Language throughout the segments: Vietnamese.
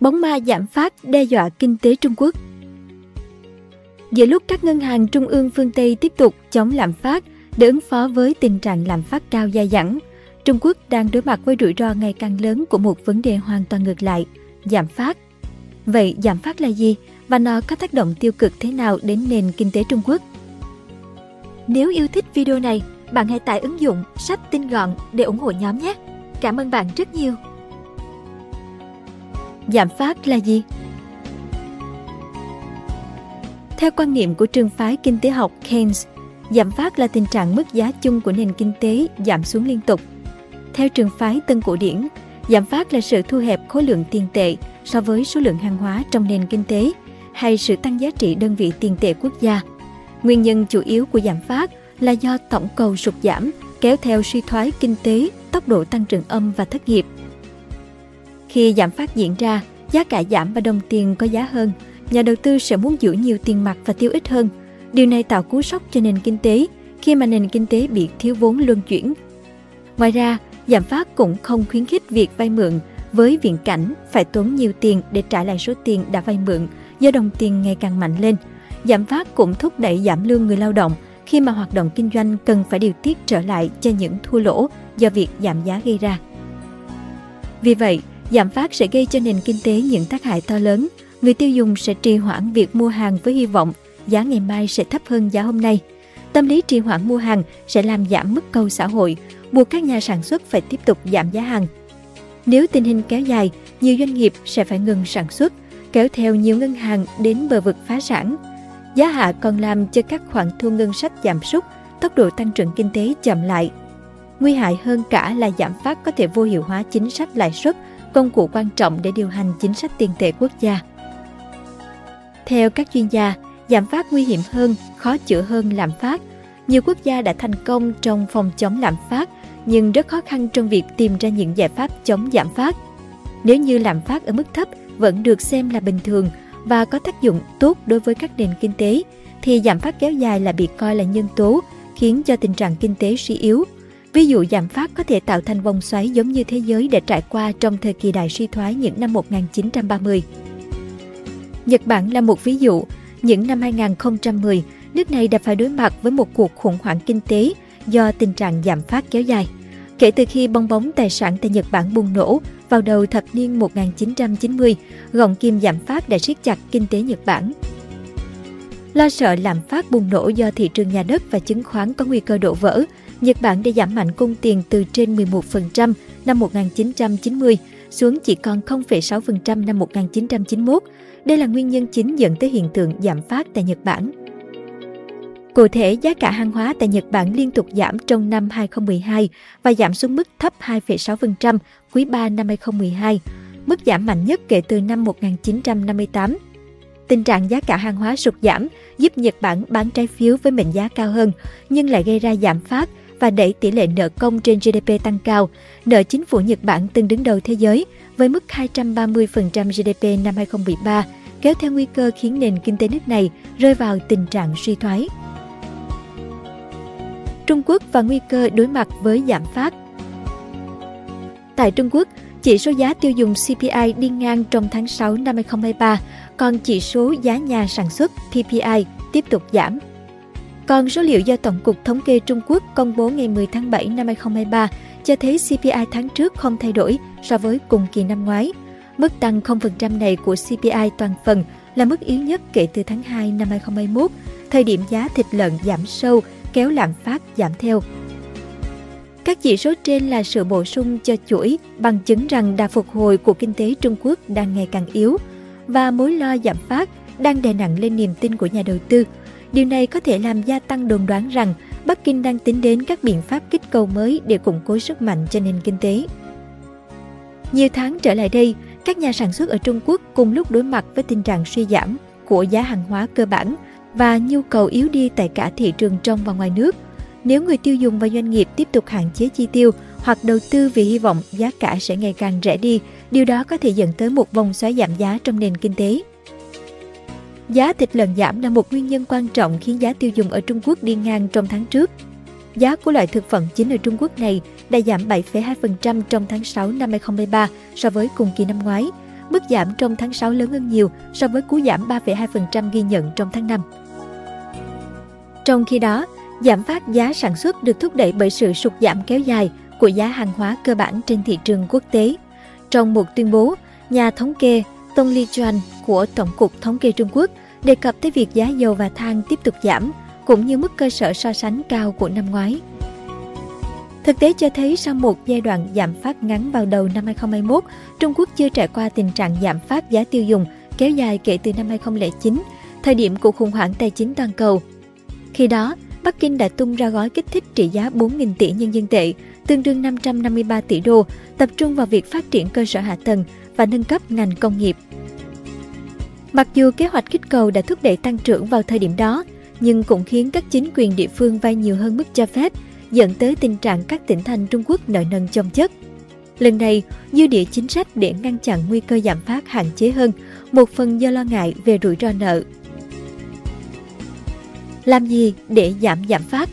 bóng ma giảm phát đe dọa kinh tế Trung Quốc. Giữa lúc các ngân hàng trung ương phương Tây tiếp tục chống lạm phát để ứng phó với tình trạng lạm phát cao dai dẳng, Trung Quốc đang đối mặt với rủi ro ngày càng lớn của một vấn đề hoàn toàn ngược lại, giảm phát. Vậy giảm phát là gì và nó có tác động tiêu cực thế nào đến nền kinh tế Trung Quốc? Nếu yêu thích video này, bạn hãy tải ứng dụng Sách Tinh Gọn để ủng hộ nhóm nhé. Cảm ơn bạn rất nhiều. Giảm phát là gì? Theo quan niệm của trường phái kinh tế học Keynes, giảm phát là tình trạng mức giá chung của nền kinh tế giảm xuống liên tục. Theo trường phái Tân Cổ điển, giảm phát là sự thu hẹp khối lượng tiền tệ so với số lượng hàng hóa trong nền kinh tế hay sự tăng giá trị đơn vị tiền tệ quốc gia. Nguyên nhân chủ yếu của giảm phát là do tổng cầu sụt giảm, kéo theo suy thoái kinh tế, tốc độ tăng trưởng âm và thất nghiệp. Khi giảm phát diễn ra, giá cả giảm và đồng tiền có giá hơn, nhà đầu tư sẽ muốn giữ nhiều tiền mặt và tiêu ít hơn. Điều này tạo cú sốc cho nền kinh tế khi mà nền kinh tế bị thiếu vốn luân chuyển. Ngoài ra, giảm phát cũng không khuyến khích việc vay mượn với viễn cảnh phải tốn nhiều tiền để trả lại số tiền đã vay mượn do đồng tiền ngày càng mạnh lên. Giảm phát cũng thúc đẩy giảm lương người lao động khi mà hoạt động kinh doanh cần phải điều tiết trở lại cho những thua lỗ do việc giảm giá gây ra. Vì vậy, giảm phát sẽ gây cho nền kinh tế những tác hại to lớn. Người tiêu dùng sẽ trì hoãn việc mua hàng với hy vọng giá ngày mai sẽ thấp hơn giá hôm nay. Tâm lý trì hoãn mua hàng sẽ làm giảm mức cầu xã hội, buộc các nhà sản xuất phải tiếp tục giảm giá hàng. Nếu tình hình kéo dài, nhiều doanh nghiệp sẽ phải ngừng sản xuất, kéo theo nhiều ngân hàng đến bờ vực phá sản. Giá hạ còn làm cho các khoản thu ngân sách giảm sút, tốc độ tăng trưởng kinh tế chậm lại. Nguy hại hơn cả là giảm phát có thể vô hiệu hóa chính sách lãi suất, công cụ quan trọng để điều hành chính sách tiền tệ quốc gia. Theo các chuyên gia, giảm phát nguy hiểm hơn, khó chữa hơn lạm phát. Nhiều quốc gia đã thành công trong phòng chống lạm phát, nhưng rất khó khăn trong việc tìm ra những giải pháp chống giảm phát. Nếu như lạm phát ở mức thấp vẫn được xem là bình thường và có tác dụng tốt đối với các nền kinh tế, thì giảm phát kéo dài lại bị coi là nhân tố khiến cho tình trạng kinh tế suy yếu. Ví dụ, giảm phát có thể tạo thành vòng xoáy giống như thế giới đã trải qua trong thời kỳ đại suy thoái những năm 1930. Nhật Bản là một ví dụ. Những năm 2010, nước này đã phải đối mặt với một cuộc khủng hoảng kinh tế do tình trạng giảm phát kéo dài. Kể từ khi bong bóng tài sản tại Nhật Bản bùng nổ vào đầu thập niên 1990, gọng kìm giảm phát đã siết chặt kinh tế Nhật Bản. Lo sợ lạm phát bùng nổ do thị trường nhà đất và chứng khoán có nguy cơ đổ vỡ, Nhật Bản đã giảm mạnh cung tiền từ trên 11% năm 1990 xuống chỉ còn 0,6% năm 1991. Đây là nguyên nhân chính dẫn tới hiện tượng giảm phát tại Nhật Bản. Cụ thể, giá cả hàng hóa tại Nhật Bản liên tục giảm trong năm 2012 và giảm xuống mức thấp 2,6% quý 3 năm 2012, mức giảm mạnh nhất kể từ năm 1958. Tình trạng giá cả hàng hóa sụt giảm giúp Nhật Bản bán trái phiếu với mệnh giá cao hơn, nhưng lại gây ra giảm phát và đẩy tỷ lệ nợ công trên GDP tăng cao. Nợ chính phủ Nhật Bản từng đứng đầu thế giới với mức 230% GDP năm 2013, kéo theo nguy cơ khiến nền kinh tế nước này rơi vào tình trạng suy thoái. Trung Quốc và nguy cơ đối mặt với giảm phát. Tại Trung Quốc, chỉ số giá tiêu dùng CPI đi ngang trong tháng 6 năm 2023, còn chỉ số giá nhà sản xuất PPI tiếp tục giảm. Còn số liệu do Tổng cục Thống kê Trung Quốc công bố ngày 10 tháng 7 năm 2023 cho thấy CPI tháng trước không thay đổi so với cùng kỳ năm ngoái. Mức tăng 0% này của CPI toàn phần là mức yếu nhất kể từ tháng 2 năm 2021, thời điểm giá thịt lợn giảm sâu, kéo lạm phát giảm theo. Các chỉ số trên là sự bổ sung cho chuỗi bằng chứng rằng đà phục hồi của kinh tế Trung Quốc đang ngày càng yếu và mối lo giảm phát đang đè nặng lên niềm tin của nhà đầu tư. Điều này có thể làm gia tăng đồn đoán rằng Bắc Kinh đang tính đến các biện pháp kích cầu mới để củng cố sức mạnh cho nền kinh tế. Nhiều tháng trở lại đây, các nhà sản xuất ở Trung Quốc cùng lúc đối mặt với tình trạng suy giảm của giá hàng hóa cơ bản và nhu cầu yếu đi tại cả thị trường trong và ngoài nước. Nếu người tiêu dùng và doanh nghiệp tiếp tục hạn chế chi tiêu hoặc đầu tư vì hy vọng giá cả sẽ ngày càng rẻ đi, điều đó có thể dẫn tới một vòng xoáy giảm giá trong nền kinh tế. Giá thịt lợn giảm là một nguyên nhân quan trọng khiến giá tiêu dùng ở Trung Quốc đi ngang trong tháng trước. Giá của loại thực phẩm chính ở Trung Quốc này đã giảm 7,2% trong tháng 6 năm 2023 so với cùng kỳ năm ngoái, mức giảm trong tháng 6 lớn hơn nhiều so với cú giảm 3,2% ghi nhận trong tháng 5. Trong khi đó, giảm phát giá sản xuất được thúc đẩy bởi sự sụt giảm kéo dài của giá hàng hóa cơ bản trên thị trường quốc tế. Trong một tuyên bố, nhà thống kê Tông Li Chuan của Tổng cục Thống kê Trung Quốc đề cập tới việc giá dầu và than tiếp tục giảm, cũng như mức cơ sở so sánh cao của năm ngoái. Thực tế cho thấy sau một giai đoạn giảm phát ngắn vào đầu năm 2021, Trung Quốc chưa trải qua tình trạng giảm phát giá tiêu dùng kéo dài kể từ năm 2009, thời điểm của khủng hoảng tài chính toàn cầu. Khi đó, Bắc Kinh đã tung ra gói kích thích trị giá 4.000 tỷ nhân dân tệ, tương đương 553 tỷ đô, tập trung vào việc phát triển cơ sở hạ tầng và nâng cấp ngành công nghiệp. Mặc dù kế hoạch kích cầu đã thúc đẩy tăng trưởng vào thời điểm đó, nhưng cũng khiến các chính quyền địa phương vay nhiều hơn mức cho phép, dẫn tới tình trạng các tỉnh thành Trung Quốc nợ nần chồng chất. Lần này, dư địa chính sách để ngăn chặn nguy cơ giảm phát hạn chế hơn, một phần do lo ngại về rủi ro nợ. Làm gì để giảm phát?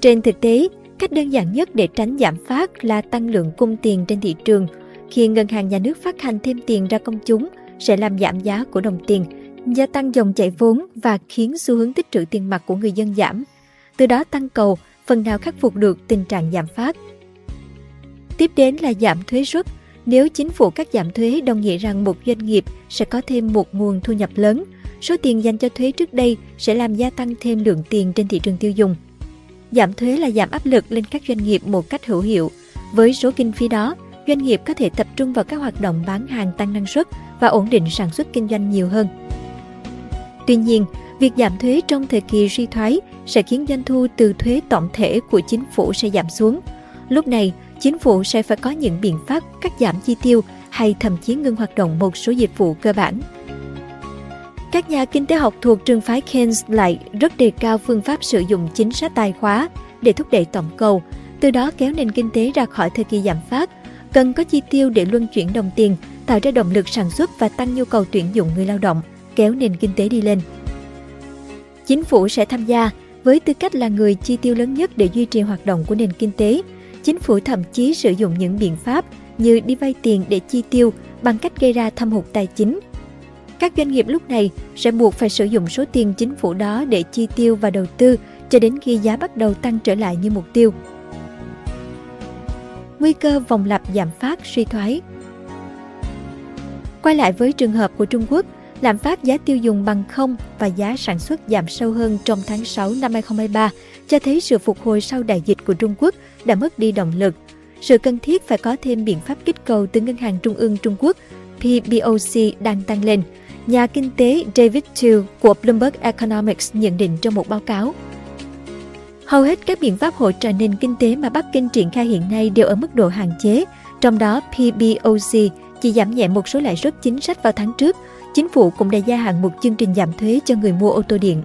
Trên thực tế, cách đơn giản nhất để tránh giảm phát là tăng lượng cung tiền trên thị trường. Khi ngân hàng nhà nước phát hành thêm tiền ra công chúng sẽ làm giảm giá của đồng tiền, gia tăng dòng chảy vốn và khiến xu hướng tích trữ tiền mặt của người dân giảm. Từ đó tăng cầu, phần nào khắc phục được tình trạng giảm phát. Tiếp đến là giảm thuế suất. Nếu chính phủ cắt giảm thuế đồng nghĩa rằng một doanh nghiệp sẽ có thêm một nguồn thu nhập lớn. Số tiền dành cho thuế trước đây sẽ làm gia tăng thêm lượng tiền trên thị trường tiêu dùng. Giảm thuế là giảm áp lực lên các doanh nghiệp một cách hữu hiệu. Với số kinh phí đó, doanh nghiệp có thể tập trung vào các hoạt động bán hàng tăng năng suất và ổn định sản xuất kinh doanh nhiều hơn. Tuy nhiên, việc giảm thuế trong thời kỳ suy thoái sẽ khiến doanh thu từ thuế tổng thể của chính phủ sẽ giảm xuống. Lúc này, chính phủ sẽ phải có những biện pháp cắt giảm chi tiêu hay thậm chí ngưng hoạt động một số dịch vụ cơ bản. Các nhà kinh tế học thuộc trường phái Keynes lại rất đề cao phương pháp sử dụng chính sách tài khóa để thúc đẩy tổng cầu, từ đó kéo nền kinh tế ra khỏi thời kỳ giảm phát. Cần có chi tiêu để luân chuyển đồng tiền, tạo ra động lực sản xuất và tăng nhu cầu tuyển dụng người lao động, kéo nền kinh tế đi lên. Chính phủ sẽ tham gia với tư cách là người chi tiêu lớn nhất để duy trì hoạt động của nền kinh tế. Chính phủ thậm chí sử dụng những biện pháp như đi vay tiền để chi tiêu bằng cách gây ra thâm hụt tài chính. Các doanh nghiệp lúc này sẽ buộc phải sử dụng số tiền chính phủ đó để chi tiêu và đầu tư cho đến khi giá bắt đầu tăng trở lại như mục tiêu. Nguy cơ vòng lặp giảm phát suy thoái. Quay lại với trường hợp của Trung Quốc, lạm phát giá tiêu dùng bằng không và giá sản xuất giảm sâu hơn trong tháng 6 năm 2023 cho thấy sự phục hồi sau đại dịch của Trung Quốc đã mất đi động lực. Sự cần thiết phải có thêm biện pháp kích cầu từ Ngân hàng Trung ương Trung Quốc PBOC đang tăng lên, nhà kinh tế David Chiu của Bloomberg Economics nhận định trong một báo cáo. Hầu hết các biện pháp hỗ trợ nền kinh tế mà Bắc Kinh triển khai hiện nay đều ở mức độ hạn chế, trong đó PBOC chỉ giảm nhẹ một số lãi suất chính sách vào tháng trước, chính phủ cũng đã gia hạn một chương trình giảm thuế cho người mua ô tô điện.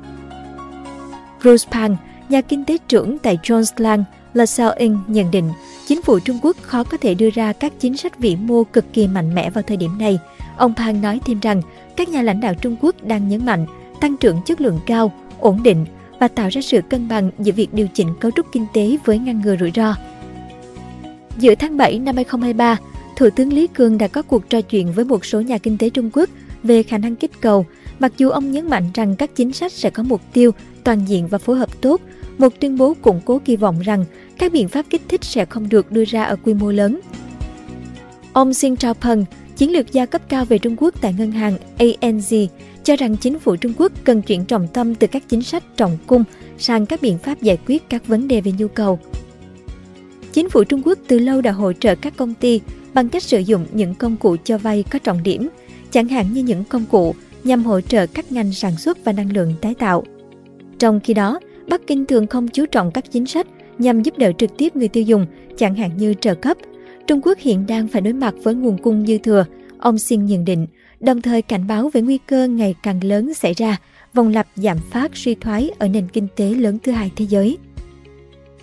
Bruce Pang, nhà kinh tế trưởng tại Jones Lang LaSalle nhận định, chính phủ Trung Quốc khó có thể đưa ra các chính sách vĩ mô cực kỳ mạnh mẽ vào thời điểm này. Ông Pang nói thêm rằng, các nhà lãnh đạo Trung Quốc đang nhấn mạnh tăng trưởng chất lượng cao, ổn định, và tạo ra sự cân bằng giữa việc điều chỉnh cấu trúc kinh tế với ngăn ngừa rủi ro. Giữa tháng 7 năm 2023, Thủ tướng Lý Cường đã có cuộc trò chuyện với một số nhà kinh tế Trung Quốc về khả năng kích cầu, mặc dù ông nhấn mạnh rằng các chính sách sẽ có mục tiêu toàn diện và phối hợp tốt. Một tuyên bố củng cố kỳ vọng rằng các biện pháp kích thích sẽ không được đưa ra ở quy mô lớn. Ông Xin Trao Peng, chiến lược gia cấp cao về Trung Quốc tại ngân hàng ANZ, cho rằng chính phủ Trung Quốc cần chuyển trọng tâm từ các chính sách trọng cung sang các biện pháp giải quyết các vấn đề về nhu cầu. Chính phủ Trung Quốc từ lâu đã hỗ trợ các công ty bằng cách sử dụng những công cụ cho vay có trọng điểm, chẳng hạn như những công cụ nhằm hỗ trợ các ngành sản xuất và năng lượng tái tạo. Trong khi đó, Bắc Kinh thường không chú trọng các chính sách nhằm giúp đỡ trực tiếp người tiêu dùng, chẳng hạn như trợ cấp. Trung Quốc hiện đang phải đối mặt với nguồn cung dư thừa, ông Xin nhận định, đồng thời cảnh báo về nguy cơ ngày càng lớn xảy ra vòng lặp giảm phát suy thoái ở nền kinh tế lớn thứ hai thế giới.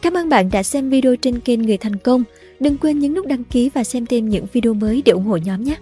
Cảm ơn bạn đã xem video trên kênh Người Thành Công. Đừng quên nhấn nút đăng ký và xem thêm những video mới để ủng hộ nhóm nhé!